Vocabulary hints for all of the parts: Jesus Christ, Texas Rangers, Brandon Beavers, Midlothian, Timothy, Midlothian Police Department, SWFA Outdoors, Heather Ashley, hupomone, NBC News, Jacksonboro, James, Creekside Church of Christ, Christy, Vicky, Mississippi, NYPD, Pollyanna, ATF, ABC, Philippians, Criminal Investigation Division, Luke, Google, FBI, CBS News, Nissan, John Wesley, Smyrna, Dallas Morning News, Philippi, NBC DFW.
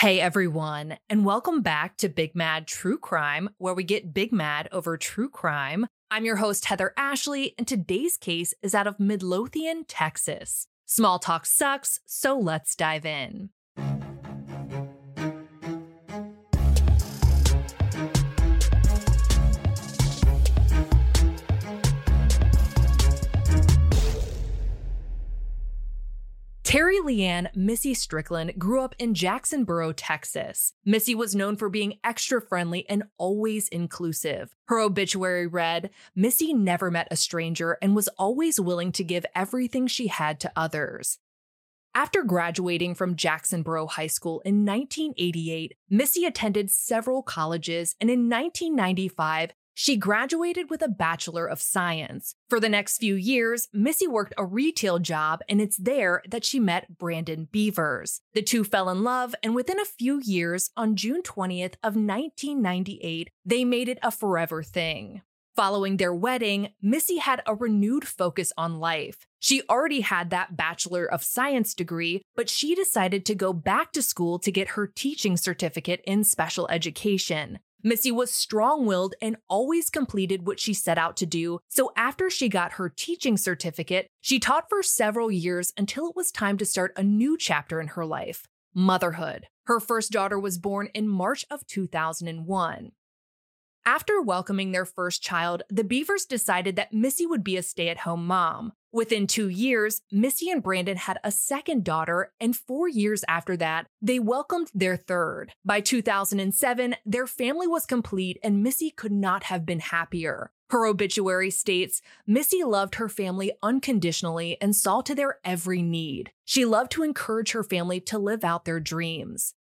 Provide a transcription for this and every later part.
Hey everyone, and welcome back to Big Mad True Crime, where we get big mad over true crime. I'm your host, Heather Ashley, and today's case is out of Midlothian, Texas. Small talk sucks, so let's dive in. Mary Leanne Missy Strickland grew up in Jacksonboro, Texas. Missy was known for being extra friendly and always inclusive. Her obituary read, "Missy never met a stranger and was always willing to give everything she had to others." After graduating from Jacksonboro High School in 1988, Missy attended several colleges, and in 1995, she graduated with a Bachelor of Science. For the next few years, Missy worked a retail job, and it's there that she met Brandon Beavers. The two fell in love, and within a few years, on June 20th of 1998, they made it a forever thing. Following their wedding, Missy had a renewed focus on life. She already had that Bachelor of Science degree, but she decided to go back to school to get her teaching certificate in special education. Missy was strong-willed and always completed what she set out to do, so after she got her teaching certificate, she taught for several years until it was time to start a new chapter in her life: motherhood. Her first daughter was born in March of 2001. After welcoming their first child, the Beavers decided that Missy would be a stay-at-home mom. Within 2 years, Missy and Brandon had a second daughter, and 4 years after that, they welcomed their third. By 2007, their family was complete, and Missy could not have been happier. Her obituary states, "Missy loved her family unconditionally and saw to their every need. She loved to encourage her family to live out their dreams."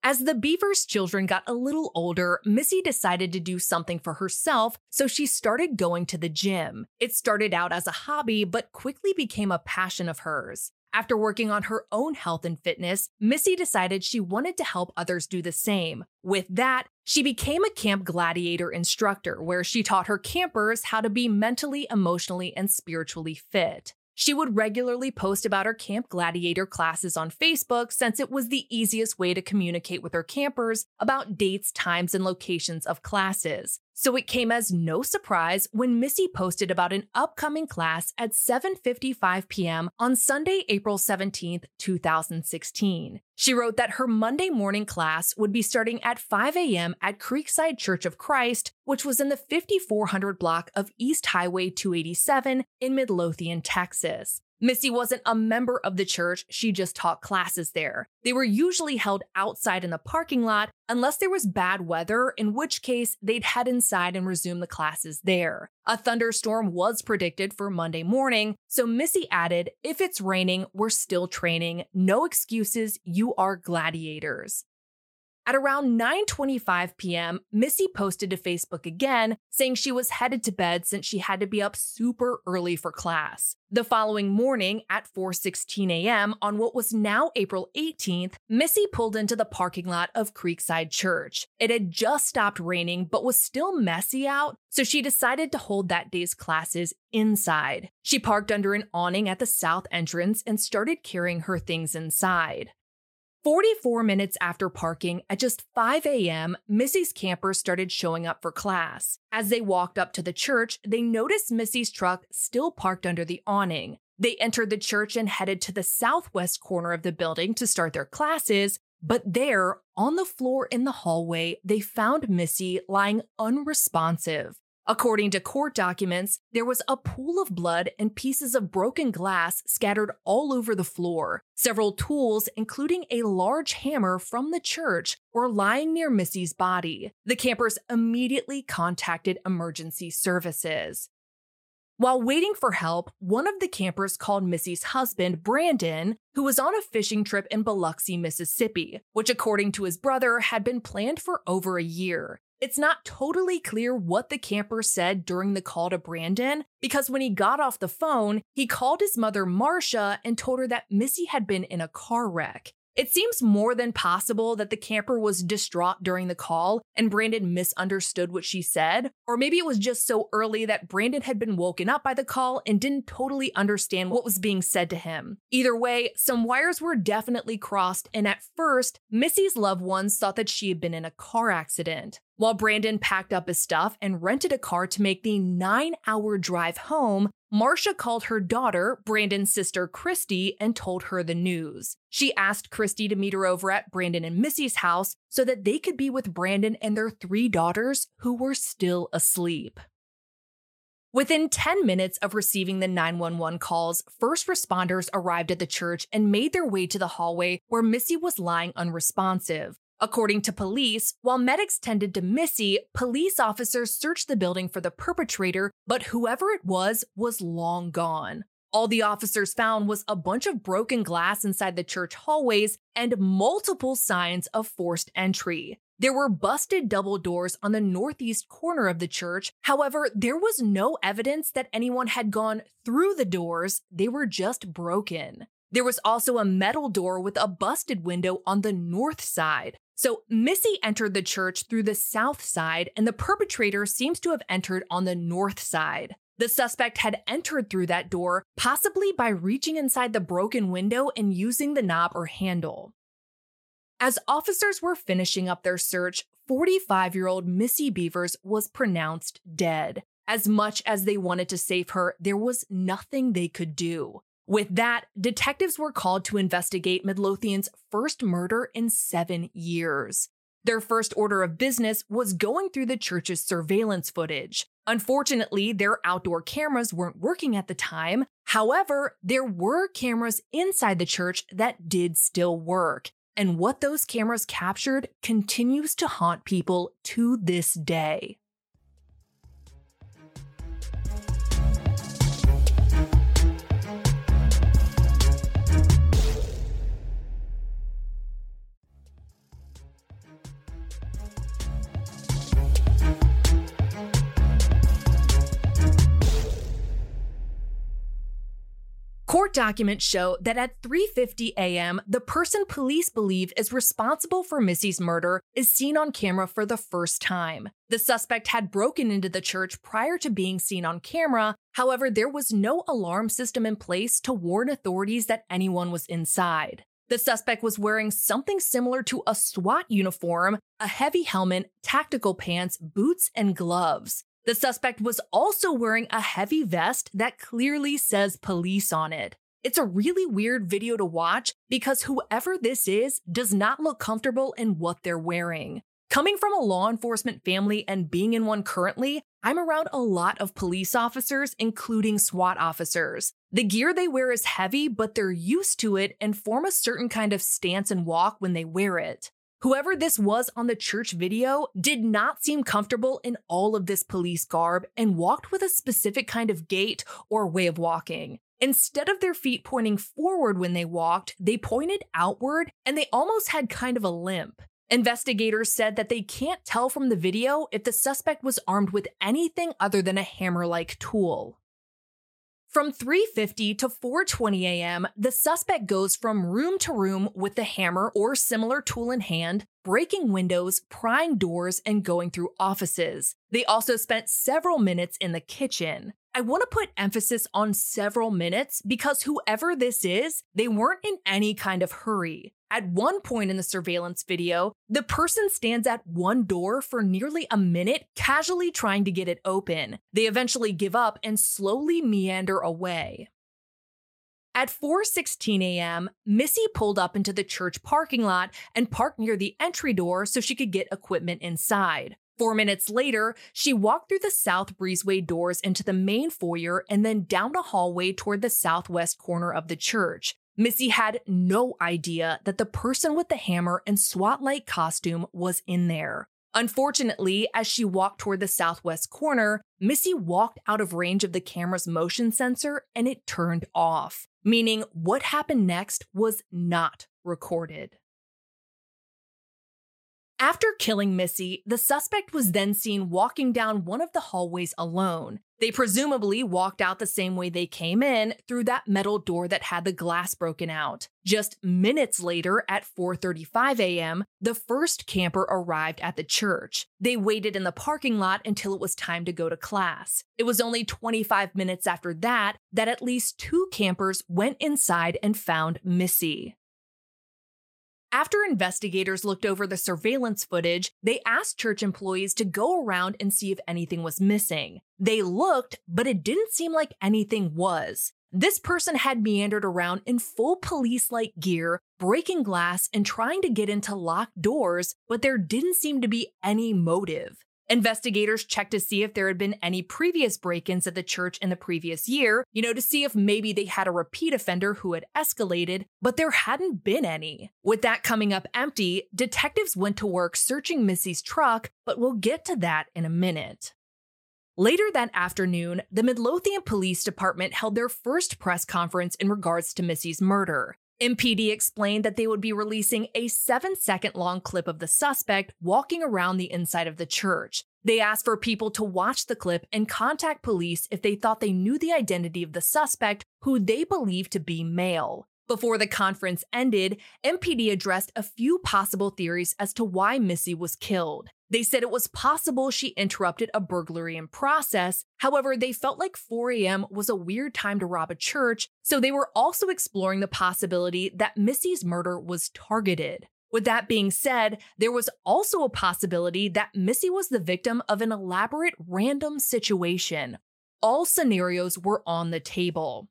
As the Beavers' children got a little older, Missy decided to do something for herself, so she started going to the gym. It started out as a hobby, but quickly became a passion of hers. After working on her own health and fitness, Missy decided she wanted to help others do the same. With that, she became a Camp Gladiator instructor, where she taught her campers how to be mentally, emotionally, and spiritually fit. She would regularly post about her Camp Gladiator classes on Facebook, since it was the easiest way to communicate with her campers about dates, times, and locations of classes. So it came as no surprise when Missy posted about an upcoming class at 7:55 p.m. on Sunday, April 17, 2016. She wrote that her Monday morning class would be starting at 5 a.m. at Creekside Church of Christ, which was in the 5400 block of East Highway 287 in Midlothian, Texas. Missy wasn't a member of the church, she just taught classes there. They were usually held outside in the parking lot, unless there was bad weather, in which case they'd head inside and resume the classes there. A thunderstorm was predicted for Monday morning, so Missy added, "If it's raining, we're still training. No excuses, you are gladiators." At around 9:25 p.m., Missy posted to Facebook again, saying she was headed to bed since she had to be up super early for class. The following morning at 4:16 a.m. on what was now April 18th, Missy pulled into the parking lot of Creekside Church. It had just stopped raining but was still messy out, so she decided to hold that day's classes inside. She parked under an awning at the south entrance and started carrying her things inside. 44 minutes after parking, at just 5 a.m., Missy's campers started showing up for class. As they walked up to the church, they noticed Missy's truck still parked under the awning. They entered the church and headed to the southwest corner of the building to start their classes, but there, on the floor in the hallway, they found Missy lying unresponsive. According to court documents, there was a pool of blood and pieces of broken glass scattered all over the floor. Several tools, including a large hammer from the church, were lying near Missy's body. The campers immediately contacted emergency services. While waiting for help, one of the campers called Missy's husband, Brandon, who was on a fishing trip in Biloxi, Mississippi, which, according to his brother, had been planned for over a year. It's not totally clear what the camper said during the call to Brandon, because when he got off the phone, he called his mother Marsha and told her that Missy had been in a car wreck. It seems more than possible that the camper was distraught during the call and Brandon misunderstood what she said, or maybe it was just so early that Brandon had been woken up by the call and didn't totally understand what was being said to him. Either way, some wires were definitely crossed, and at first, Missy's loved ones thought that she had been in a car accident. While Brandon packed up his stuff and rented a car to make the 9-hour drive home, Marsha called her daughter, Brandon's sister Christy, and told her the news. She asked Christy to meet her over at Brandon and Missy's house so that they could be with Brandon and their 3 daughters who were still asleep. Within 10 minutes of receiving the 911 calls, first responders arrived at the church and made their way to the hallway where Missy was lying unresponsive. According to police, while medics tended to Missy, police officers searched the building for the perpetrator, but whoever it was long gone. All the officers found was a bunch of broken glass inside the church hallways and multiple signs of forced entry. There were busted double doors on the northeast corner of the church. However, there was no evidence that anyone had gone through the doors. They were just broken. There was also a metal door with a busted window on the north side. So Missy entered the church through the south side, and the perpetrator seems to have entered on the north side. The suspect had entered through that door, possibly by reaching inside the broken window and using the knob or handle. As officers were finishing up their search, 45-year-old Missy Bevers was pronounced dead. As much as they wanted to save her, there was nothing they could do. With that, detectives were called to investigate Midlothian's first murder in 7 years. Their first order of business was going through the church's surveillance footage. Unfortunately, their outdoor cameras weren't working at the time. However, there were cameras inside the church that did still work. And what those cameras captured continues to haunt people to this day. Court documents show that at 3:50 a.m., the person police believe is responsible for Missy's murder is seen on camera for the first time. The suspect had broken into the church prior to being seen on camera. However, there was no alarm system in place to warn authorities that anyone was inside. The suspect was wearing something similar to a SWAT uniform, a heavy helmet, tactical pants, boots, and gloves. The suspect was also wearing a heavy vest that clearly says police on it. It's a really weird video to watch because whoever this is does not look comfortable in what they're wearing. Coming from a law enforcement family and being in one currently, I'm around a lot of police officers, including SWAT officers. The gear they wear is heavy, but they're used to it and form a certain kind of stance and walk when they wear it. Whoever this was on the church video did not seem comfortable in all of this police garb and walked with a specific kind of gait or way of walking. Instead of their feet pointing forward when they walked, they pointed outward and they almost had kind of a limp. Investigators said that they can't tell from the video if the suspect was armed with anything other than a hammer-like tool. From 3:50 to 4:20 a.m., the suspect goes from room to room with the hammer or similar tool in hand, breaking windows, prying doors, and going through offices. They also spent several minutes in the kitchen. I want to put emphasis on several minutes because whoever this is, they weren't in any kind of hurry. At one point in the surveillance video, the person stands at one door for nearly a minute, casually trying to get it open. They eventually give up and slowly meander away. At 4:16 a.m., Missy pulled up into the church parking lot and parked near the entry door so she could get equipment inside. 4 minutes later, she walked through the south breezeway doors into the main foyer and then down a hallway toward the southwest corner of the church. Missy had no idea that the person with the hammer and SWAT-like costume was in there. Unfortunately, as she walked toward the southwest corner, Missy walked out of range of the camera's motion sensor and it turned off, meaning what happened next was not recorded. After killing Missy, the suspect was then seen walking down one of the hallways alone. They presumably walked out the same way they came in, through that metal door that had the glass broken out. Just minutes later, at 4:35 a.m., the first camper arrived at the church. They waited in the parking lot until it was time to go to class. It was only 25 minutes after that that at least two campers went inside and found Missy. After investigators looked over the surveillance footage, they asked church employees to go around and see if anything was missing. They looked, but it didn't seem like anything was. This person had meandered around in full police-like gear, breaking glass and trying to get into locked doors, but there didn't seem to be any motive. Investigators checked to see if there had been any previous break-ins at the church in the previous year, to see if maybe they had a repeat offender who had escalated, but there hadn't been any. With that coming up empty, detectives went to work searching Missy's truck, but we'll get to that in a minute. Later that afternoon, the Midlothian Police Department held their first press conference in regards to Missy's murder. MPD explained that they would be releasing a 7-second-long clip of the suspect walking around the inside of the church. They asked for people to watch the clip and contact police if they thought they knew the identity of the suspect, who they believed to be male. Before the conference ended, MPD addressed a few possible theories as to why Missy was killed. They said it was possible she interrupted a burglary in process. However, they felt like 4 a.m. was a weird time to rob a church, so they were also exploring the possibility that Missy's murder was targeted. With that being said, there was also a possibility that Missy was the victim of an elaborate random situation. All scenarios were on the table.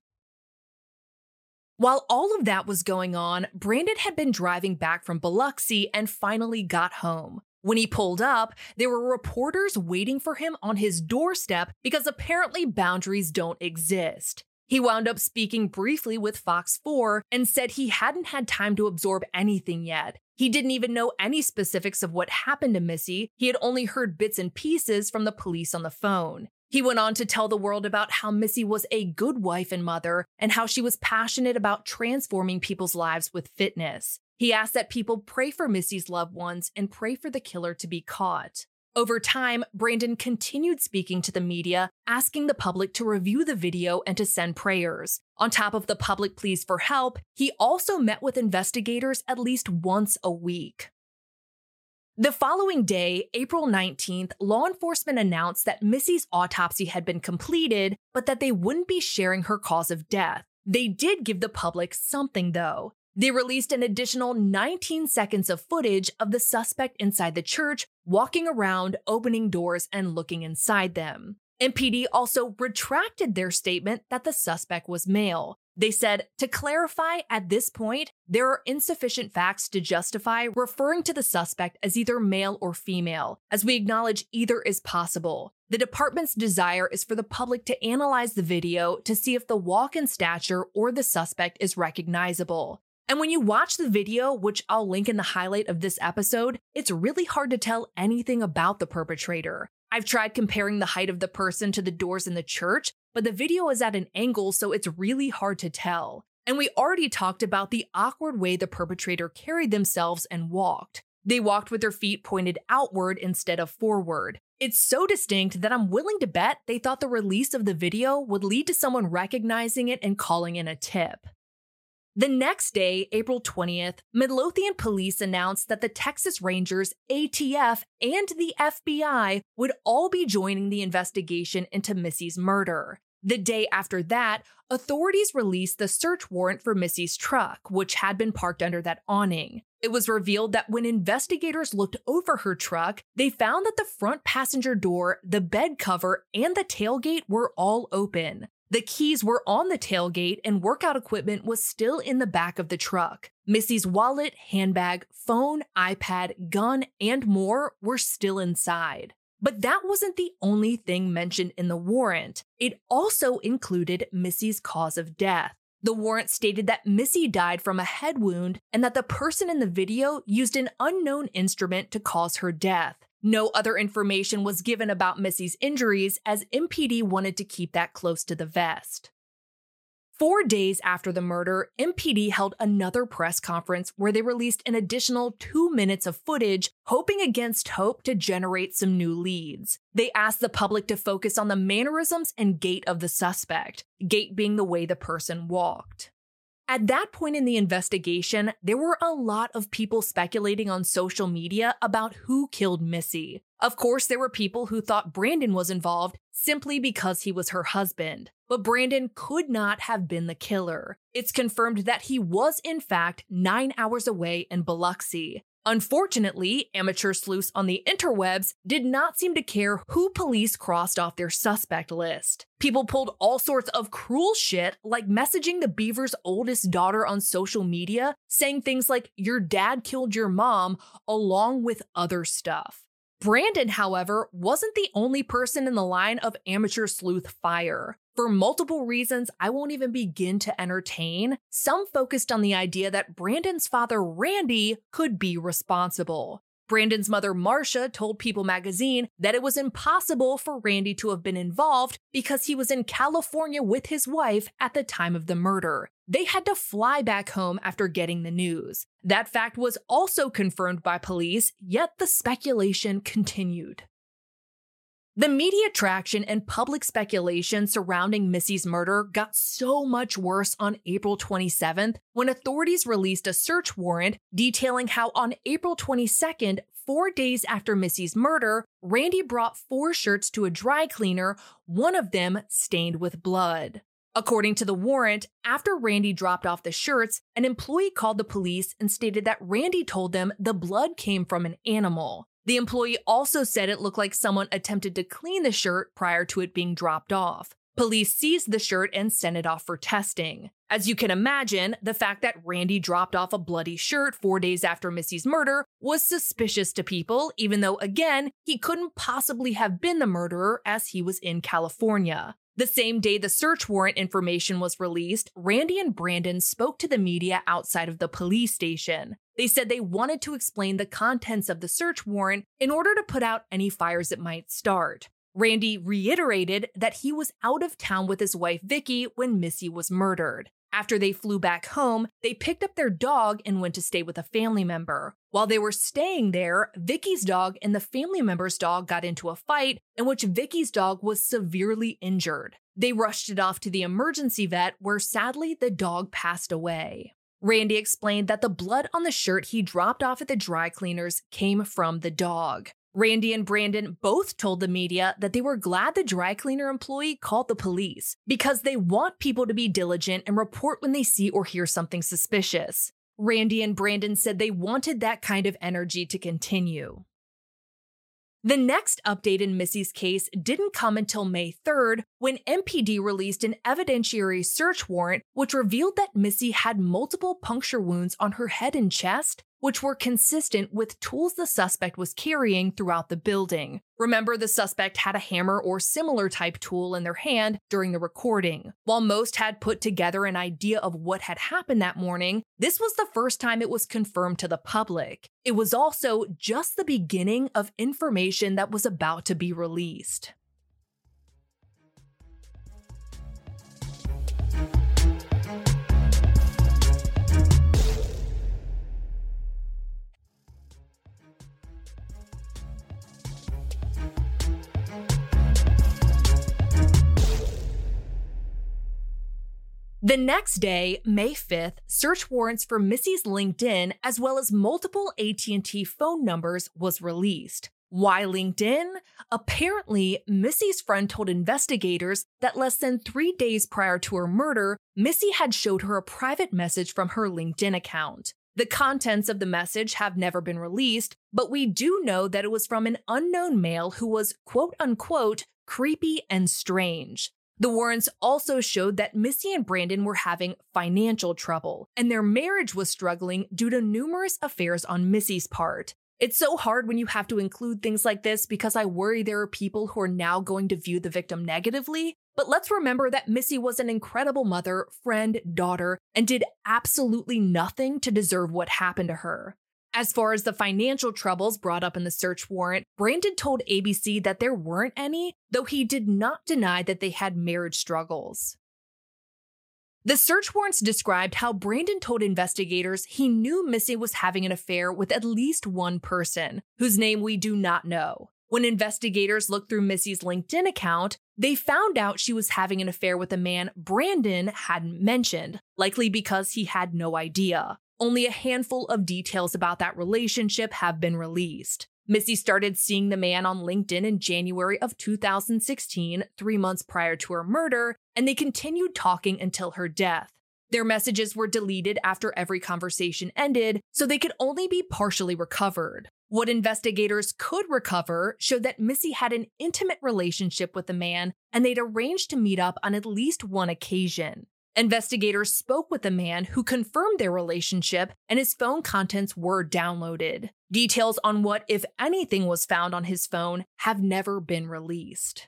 While all of that was going on, Brandon had been driving back from Biloxi and finally got home. When he pulled up, there were reporters waiting for him on his doorstep because apparently boundaries don't exist. He wound up speaking briefly with Fox 4 and said he hadn't had time to absorb anything yet. He didn't even know any specifics of what happened to Missy. He had only heard bits and pieces from the police on the phone. He went on to tell the world about how Missy was a good wife and mother, and how she was passionate about transforming people's lives with fitness. He asked that people pray for Missy's loved ones and pray for the killer to be caught. Over time, Brandon continued speaking to the media, asking the public to review the video and to send prayers. On top of the public pleas for help, he also met with investigators at least once a week. The following day, April 19th, law enforcement announced that Missy's autopsy had been completed, but that they wouldn't be sharing her cause of death. They did give the public something, though. They released an additional 19 seconds of footage of the suspect inside the church, walking around, opening doors, and looking inside them. MPD also retracted their statement that the suspect was male. They said, to clarify, at this point, there are insufficient facts to justify referring to the suspect as either male or female, as we acknowledge either is possible. The department's desire is for the public to analyze the video to see if the walk and stature or the suspect is recognizable. And when you watch the video, which I'll link in the highlight of this episode, it's really hard to tell anything about the perpetrator. I've tried comparing the height of the person to the doors in the church, but the video is at an angle, so it's really hard to tell. And we already talked about the awkward way the perpetrator carried themselves and walked. They walked with their feet pointed outward instead of forward. It's so distinct that I'm willing to bet they thought the release of the video would lead to someone recognizing it and calling in a tip. The next day, April 20th, Midlothian police announced that the Texas Rangers, ATF, and the FBI would all be joining the investigation into Missy's murder. The day after that, authorities released the search warrant for Missy's truck, which had been parked under that awning. It was revealed that when investigators looked over her truck, they found that the front passenger door, the bed cover, and the tailgate were all open. The keys were on the tailgate and workout equipment was still in the back of the truck. Missy's wallet, handbag, phone, iPad, gun, and more were still inside. But that wasn't the only thing mentioned in the warrant. It also included Missy's cause of death. The warrant stated that Missy died from a head wound and that the person in the video used an unknown instrument to cause her death. No other information was given about Missy's injuries, as MPD wanted to keep that close to the vest. 4 days after the murder, MPD held another press conference where they released an additional 2 minutes of footage, hoping against hope to generate some new leads. They asked the public to focus on the mannerisms and gait of the suspect, gait being the way the person walked. At that point in the investigation, there were a lot of people speculating on social media about who killed Missy. Of course, there were people who thought Brandon was involved simply because he was her husband, but Brandon could not have been the killer. It's confirmed that he was, in fact, 9 hours away in Biloxi. Unfortunately, amateur sleuths on the interwebs did not seem to care who police crossed off their suspect list. People pulled all sorts of cruel shit, like messaging the Beavers' oldest daughter on social media, saying things like, "Your dad killed your mom," along with other stuff. Brandon, however, wasn't the only person in the line of amateur sleuth fire. For multiple reasons I won't even begin to entertain, some focused on the idea that Brandon's father, Randy, could be responsible. Brandon's mother, Marsha, told People magazine that it was impossible for Randy to have been involved because he was in California with his wife at the time of the murder. They had to fly back home after getting the news. That fact was also confirmed by police, yet the speculation continued. The media traction and public speculation surrounding Missy's murder got so much worse on April 27th when authorities released a search warrant detailing how on April 22nd, 4 days after Missy's murder, Randy brought 4 shirts to a dry cleaner, one of them stained with blood. According to the warrant, after Randy dropped off the shirts, an employee called the police and stated that Randy told them the blood came from an animal. The employee also said it looked like someone attempted to clean the shirt prior to it being dropped off. Police seized the shirt and sent it off for testing. As you can imagine, the fact that Randy dropped off a bloody shirt 4 days after Missy's murder was suspicious to people, even though, again, he couldn't possibly have been the murderer as he was in California. The same day the search warrant information was released, Randy and Brandon spoke to the media outside of the police station. They said they wanted to explain the contents of the search warrant in order to put out any fires it might start. Randy reiterated that he was out of town with his wife Vicky when Missy was murdered. After they flew back home, they picked up their dog and went to stay with a family member. While they were staying there, Vicky's dog and the family member's dog got into a fight in which Vicky's dog was severely injured. They rushed it off to the emergency vet where sadly the dog passed away. Randy explained that the blood on the shirt he dropped off at the dry cleaners came from the dog. Randy and Brandon both told the media that they were glad the dry cleaner employee called the police because they want people to be diligent and report when they see or hear something suspicious. Randy and Brandon said they wanted that kind of energy to continue. The next update in Missy's case didn't come until May 3rd, when MPD released an evidentiary search warrant which revealed that Missy had multiple puncture wounds on her head and chest, which were consistent with tools the suspect was carrying throughout the building. Remember, the suspect had a hammer or similar type tool in their hand during the recording. While most had put together an idea of what had happened that morning, this was the first time it was confirmed to the public. It was also just the beginning of information that was about to be released. The next day, May 5th, search warrants for Missy's LinkedIn as well as multiple AT&T phone numbers was released. Why LinkedIn? Apparently, Missy's friend told investigators that less than 3 days prior to her murder, Missy had showed her a private message from her LinkedIn account. The contents of the message have never been released, but we do know that it was from an unknown male who was quote-unquote creepy and strange. The warrants also showed that Missy and Brandon were having financial trouble, and their marriage was struggling due to numerous affairs on Missy's part. It's so hard when you have to include things like this because I worry there are people who are now going to view the victim negatively, but let's remember that Missy was an incredible mother, friend, daughter, and did absolutely nothing to deserve what happened to her. As far as the financial troubles brought up in the search warrant, Brandon told ABC that there weren't any, though he did not deny that they had marriage struggles. The search warrants described how Brandon told investigators he knew Missy was having an affair with at least one person, whose name we do not know. When investigators looked through Missy's LinkedIn account, they found out she was having an affair with a man Brandon hadn't mentioned, likely because he had no idea. Only a handful of details about that relationship have been released. Missy started seeing the man on LinkedIn in January of 2016, 3 months prior to her murder, and they continued talking until her death. Their messages were deleted after every conversation ended, so they could only be partially recovered. What investigators could recover showed that Missy had an intimate relationship with the man, and they'd arranged to meet up on at least one occasion. Investigators spoke with a man who confirmed their relationship, and his phone contents were downloaded. Details on what, if anything, was found on his phone have never been released.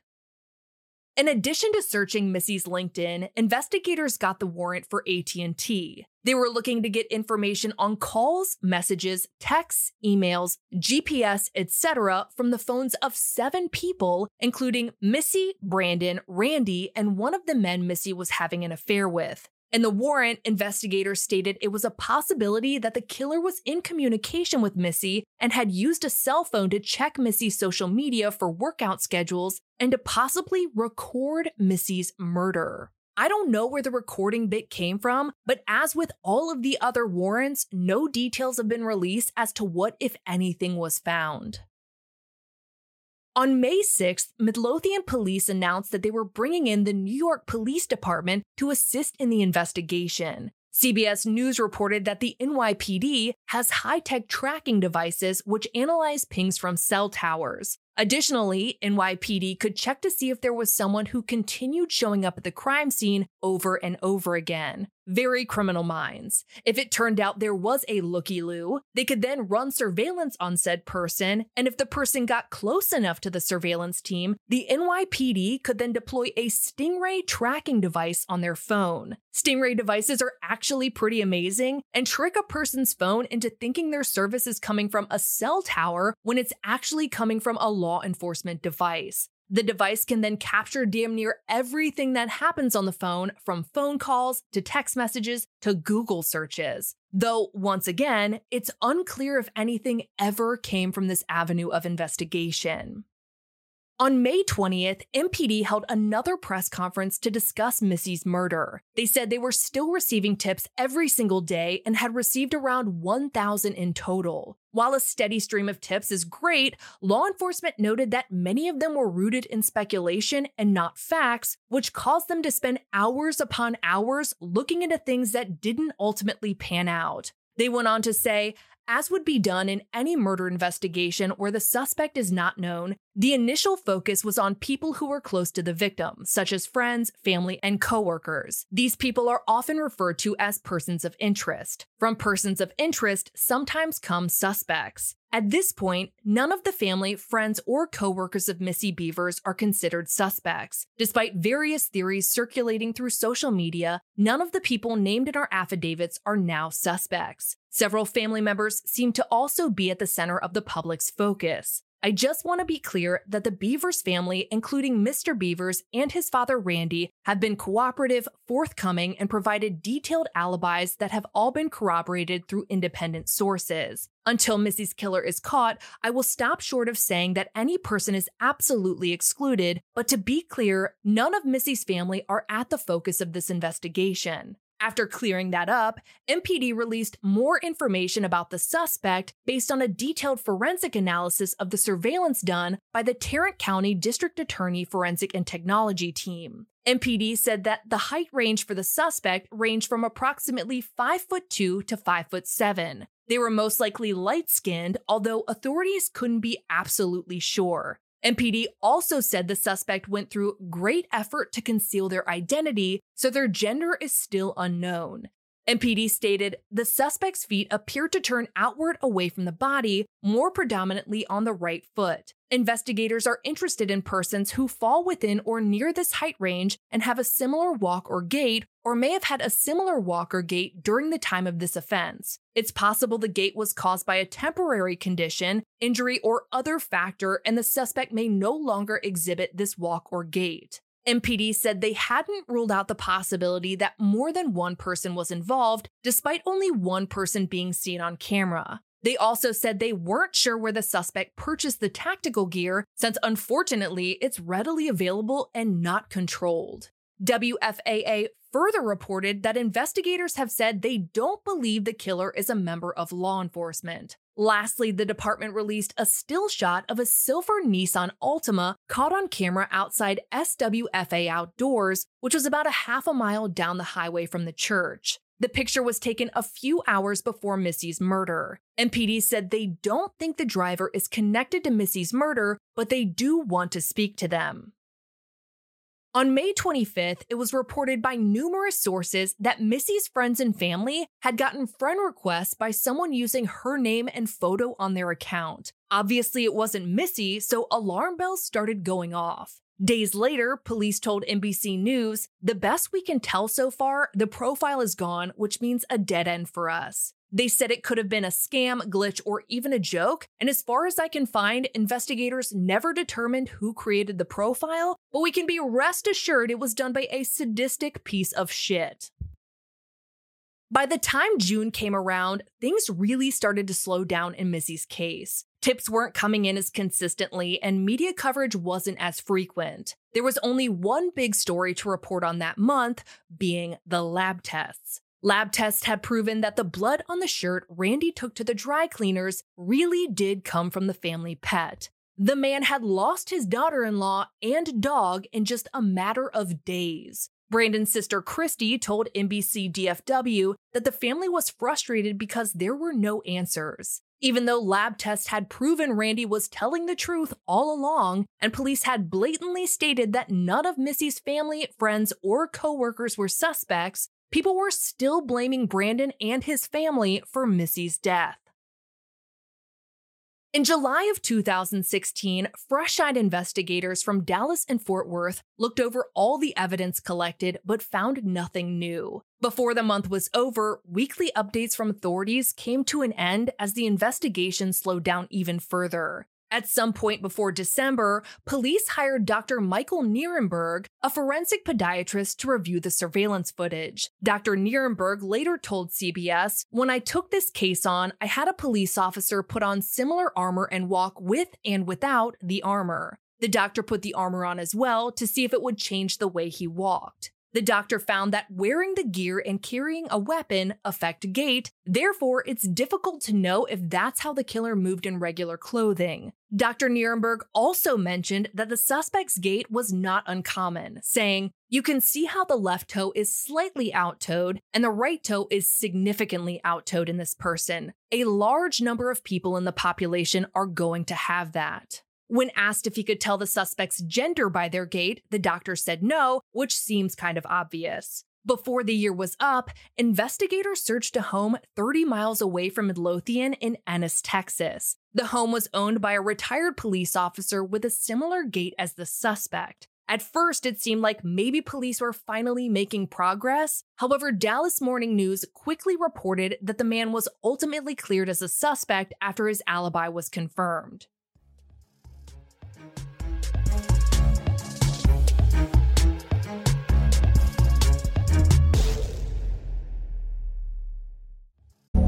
In addition to searching Missy's LinkedIn, investigators got the warrant for AT&T. They were looking to get information on calls, messages, texts, emails, GPS, etc. from the phones of 7 people, including Missy, Brandon, Randy, and one of the men Missy was having an affair with. In the warrant, investigators stated it was a possibility that the killer was in communication with Missy and had used a cell phone to check Missy's social media for workout schedules and to possibly record Missy's murder. I don't know where the recording bit came from, but as with all of the other warrants, no details have been released as to what, if anything, was found. On May 6th, Midlothian police announced that they were bringing in the New York Police Department to assist in the investigation. CBS News reported that the NYPD has high-tech tracking devices which analyze pings from cell towers. Additionally, NYPD could check to see if there was someone who continued showing up at the crime scene over and over again. Very Criminal Minds. If it turned out there was a looky-loo, they could then run surveillance on said person, and if the person got close enough to the surveillance team, the NYPD could then deploy a Stingray tracking device on their phone. Stingray devices are actually pretty amazing and trick a person's phone into thinking their service is coming from a cell tower when it's actually coming from a law enforcement device. The device can then capture damn near everything that happens on the phone, from phone calls to text messages to Google searches. Though, once again, it's unclear if anything ever came from this avenue of investigation. On May 20th, MPD held another press conference to discuss Missy's murder. They said they were still receiving tips every single day and had received around 1,000 in total. While a steady stream of tips is great, law enforcement noted that many of them were rooted in speculation and not facts, which caused them to spend hours upon hours looking into things that didn't ultimately pan out. They went on to say, as would be done in any murder investigation where the suspect is not known, the initial focus was on people who were close to the victim, such as friends, family, and coworkers. These people are often referred to as persons of interest. From persons of interest sometimes come suspects. At this point, none of the family, friends, or coworkers of Missy Bevers are considered suspects. Despite various theories circulating through social media, none of the people named in our affidavits are now suspects. Several family members seem to also be at the center of the public's focus. I just want to be clear that the Beavers family, including Mr. Beavers and his father Randy, have been cooperative, forthcoming, and provided detailed alibis that have all been corroborated through independent sources. Until Missy's killer is caught, I will stop short of saying that any person is absolutely excluded, but to be clear, none of Missy's family are at the focus of this investigation. After clearing that up, MPD released more information about the suspect based on a detailed forensic analysis of the surveillance done by the Tarrant County District Attorney Forensic and Technology Team. MPD said that the height range for the suspect ranged from approximately 5'2" to 5'7". They were most likely light-skinned, although authorities couldn't be absolutely sure. MPD also said the suspect went through great effort to conceal their identity, so their gender is still unknown. MPD stated the suspect's feet appeared to turn outward away from the body, more predominantly on the right foot. Investigators are interested in persons who fall within or near this height range and have a similar walk or gait, or may have had a similar walk or gait during the time of this offense. It's possible the gait was caused by a temporary condition, injury, or other factor, and the suspect may no longer exhibit this walk or gait. MPD said they hadn't ruled out the possibility that more than one person was involved, despite only one person being seen on camera. They also said they weren't sure where the suspect purchased the tactical gear, since unfortunately it's readily available and not controlled. WFAA further reported that investigators have said they don't believe the killer is a member of law enforcement. Lastly, the department released a still shot of a silver Nissan Altima caught on camera outside SWFA Outdoors, which was about a half a mile down the highway from the church. The picture was taken a few hours before Missy's murder. MPD said they don't think the driver is connected to Missy's murder, but they do want to speak to them. On May 25th, it was reported by numerous sources that Missy's friends and family had gotten friend requests by someone using her name and photo on their account. Obviously, it wasn't Missy, so alarm bells started going off. Days later, police told NBC News, "The best we can tell so far, the profile is gone, which means a dead end for us." They said it could have been a scam, glitch, or even a joke, and as far as I can find, investigators never determined who created the profile, but we can be rest assured it was done by a sadistic piece of shit. By the time June came around, things really started to slow down in Missy's case. Tips weren't coming in as consistently, and media coverage wasn't as frequent. There was only one big story to report on that month, being the lab tests. Lab tests had proven that the blood on the shirt Randy took to the dry cleaners really did come from the family pet. The man had lost his daughter-in-law and dog in just a matter of days. Brandon's sister Christy told NBC DFW that the family was frustrated because there were no answers. Even though lab tests had proven Randy was telling the truth all along, and police had blatantly stated that none of Missy's family, friends, or coworkers were suspects, people were still blaming Brandon and his family for Missy's death. In July of 2016, fresh-eyed investigators from Dallas and Fort Worth looked over all the evidence collected but found nothing new. Before the month was over, weekly updates from authorities came to an end as the investigation slowed down even further. At some point before December, police hired Dr. Michael Nirenberg, a forensic podiatrist, to review the surveillance footage. Dr. Nirenberg later told CBS, "When I took this case on, I had a police officer put on similar armor and walk with and without the armor. The doctor put the armor on as well to see if it would change the way he walked. The doctor found that wearing the gear and carrying a weapon affect gait, therefore it's difficult to know if that's how the killer moved in regular clothing." Dr. Nirenberg also mentioned that the suspect's gait was not uncommon, saying, "You can see how the left toe is slightly out-toed and the right toe is significantly out-toed in this person. A large number of people in the population are going to have that." When asked if he could tell the suspect's gender by their gait, the doctor said no, which seems kind of obvious. Before the year was up, investigators searched a home 30 miles away from Midlothian in Ennis, Texas. The home was owned by a retired police officer with a similar gait as the suspect. At first, it seemed like maybe police were finally making progress. However, Dallas Morning News quickly reported that the man was ultimately cleared as a suspect after his alibi was confirmed.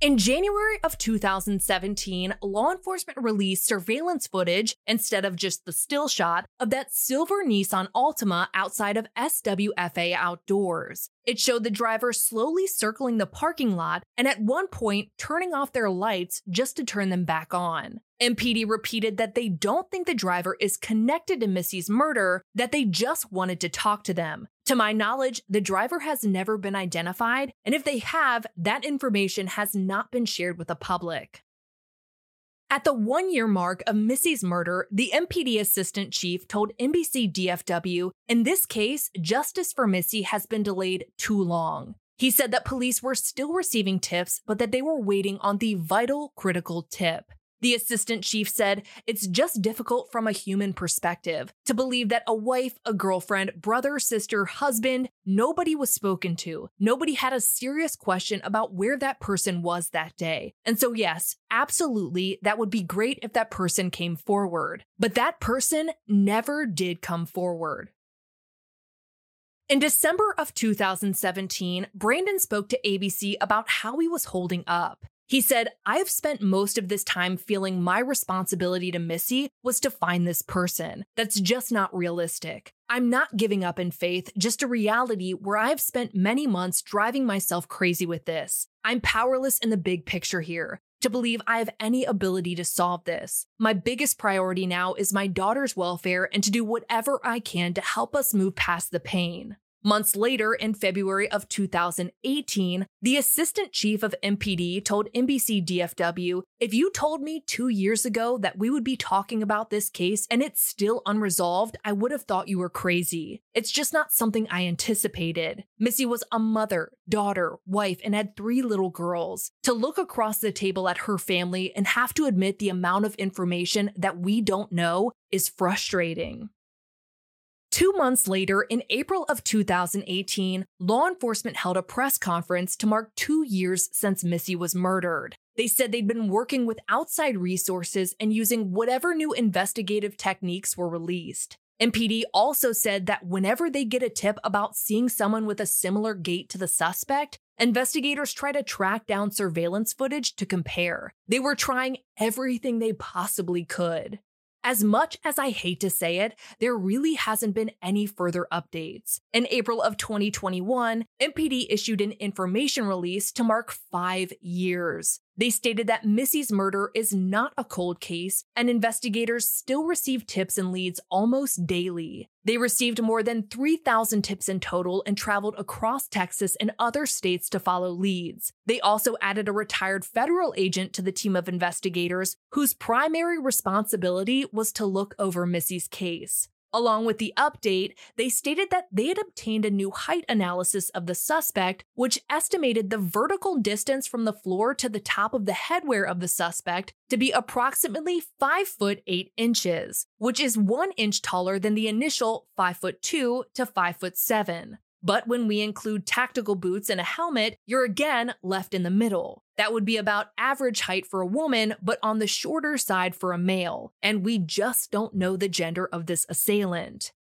In January of 2017, law enforcement released surveillance footage, instead of just the still shot, of that silver Nissan Altima outside of SWFA Outdoors. It showed the driver slowly circling the parking lot and at one point turning off their lights just to turn them back on. MPD repeated that they don't think the driver is connected to Missy's murder, that they just wanted to talk to them. To my knowledge, the driver has never been identified, and if they have, that information has not been shared with the public. At the one-year mark of Missy's murder, the MPD assistant chief told NBC DFW, in this case, justice for Missy has been delayed too long. He said that police were still receiving tips, but that they were waiting on the vital, critical tip. The assistant chief said, "It's just difficult from a human perspective to believe that a wife, a girlfriend, brother, sister, husband, nobody was spoken to. Nobody had a serious question about where that person was that day. And so yes, absolutely, that would be great if that person came forward. But that person never did come forward." In December of 2017, Brandon spoke to ABC about how he was holding up. He said, "I've spent most of this time feeling my responsibility to Missy was to find this person. That's just not realistic. I'm not giving up in faith, just a reality where I've spent many months driving myself crazy with this. I'm powerless in the big picture here to believe I have any ability to solve this. My biggest priority now is my daughter's welfare and to do whatever I can to help us move past the pain." Months later, in February of 2018, the assistant chief of MPD told NBC DFW, "If you told me 2 years ago that we would be talking about this case and it's still unresolved, I would have thought you were crazy. It's just not something I anticipated. Missy was a mother, daughter, wife, and had 3 little girls. To look across the table at her family and have to admit the amount of information that we don't know is frustrating." 2 months later, in April of 2018, law enforcement held a press conference to mark 2 years since Missy was murdered. They said they'd been working with outside resources and using whatever new investigative techniques were released. MPD also said that whenever they get a tip about seeing someone with a similar gait to the suspect, investigators try to track down surveillance footage to compare. They were trying everything they possibly could. As much as I hate to say it, there really hasn't been any further updates. In April of 2021, MPD issued an information release to mark 5 years. They stated that Missy's murder is not a cold case, and investigators still receive tips and leads almost daily. They received more than 3,000 tips in total and traveled across Texas and other states to follow leads. They also added a retired federal agent to the team of investigators whose primary responsibility was to look over Missy's case. Along with the update, they stated that they had obtained a new height analysis of the suspect, which estimated the vertical distance from the floor to the top of the headwear of the suspect to be approximately 5'8", which is 1 inch taller than the initial 5'2" to 5'7". But when we include tactical boots and a helmet, you're again left in the middle. That would be about average height for a woman, but on the shorter side for a male. And we just don't know the gender of this assailant.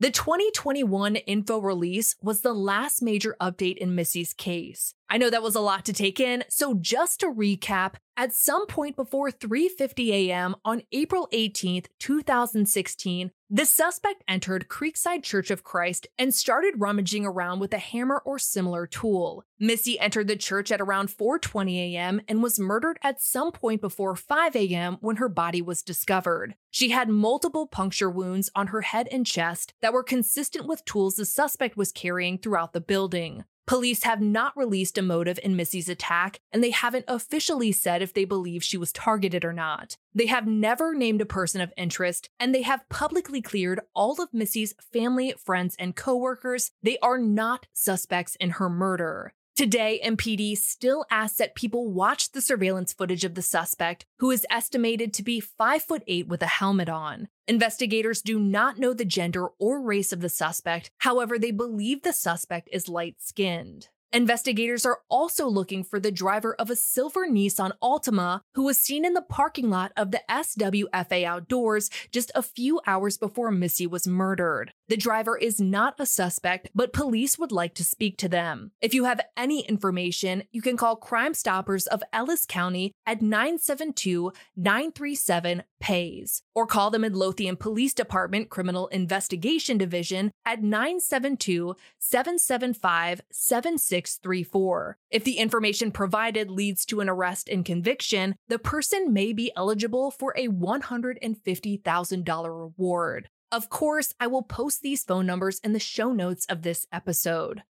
The 2021 info release was the last major update in Missy's case. I know that was a lot to take in, so just to recap, at some point before 3:50 a.m. on April 18, 2016, the suspect entered Creekside Church of Christ and started rummaging around with a hammer or similar tool. Missy entered the church at around 4:20 a.m. and was murdered at some point before 5 a.m. when her body was discovered. She had multiple puncture wounds on her head and chest that were consistent with tools the suspect was carrying throughout the building. Police have not released a motive in Missy's attack, and they haven't officially said if they believe she was targeted or not. They have never named a person of interest, and they have publicly cleared all of Missy's family, friends, and coworkers. They are not suspects in her murder. Today, MPD still asks that people watch the surveillance footage of the suspect, who is estimated to be 5'8" with a helmet on. Investigators do not know the gender or race of the suspect. However, they believe the suspect is light-skinned. Investigators are also looking for the driver of a silver Nissan Altima, who was seen in the parking lot of the SWFA Outdoors just a few hours before Missy was murdered. The driver is not a suspect, but police would like to speak to them. If you have any information, you can call Crime Stoppers of Ellis County at 972-937-PAYS or call the Midlothian Police Department Criminal Investigation Division at 972-775-7634. If the information provided leads to an arrest and conviction, the person may be eligible for a $150,000 reward. Of course, I will post these phone numbers in the show notes of this episode.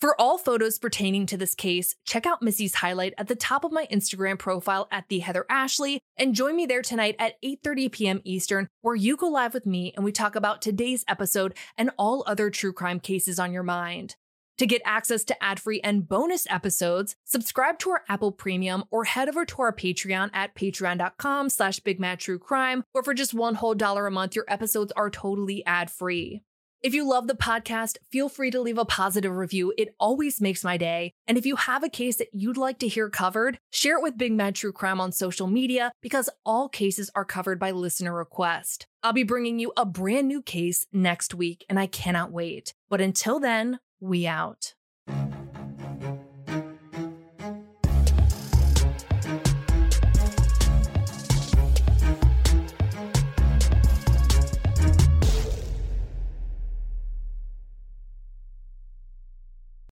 For all photos pertaining to this case, check out Missy's highlight at the top of my Instagram profile at @TheHeatherAshley and join me there tonight at 8:30 p.m. Eastern, where you go live with me and we talk about today's episode and all other true crime cases on your mind. To get access to ad-free and bonus episodes, subscribe to our Apple Premium or head over to our Patreon at patreon.com/BigMadTrueCrime, where for just one whole dollar a month, your episodes are totally ad-free. If you love the podcast, feel free to leave a positive review. It always makes my day. And if you have a case that you'd like to hear covered, share it with Big Mad True Crime on social media because all cases are covered by listener request. I'll be bringing you a brand new case next week, and I cannot wait. But until then, we out.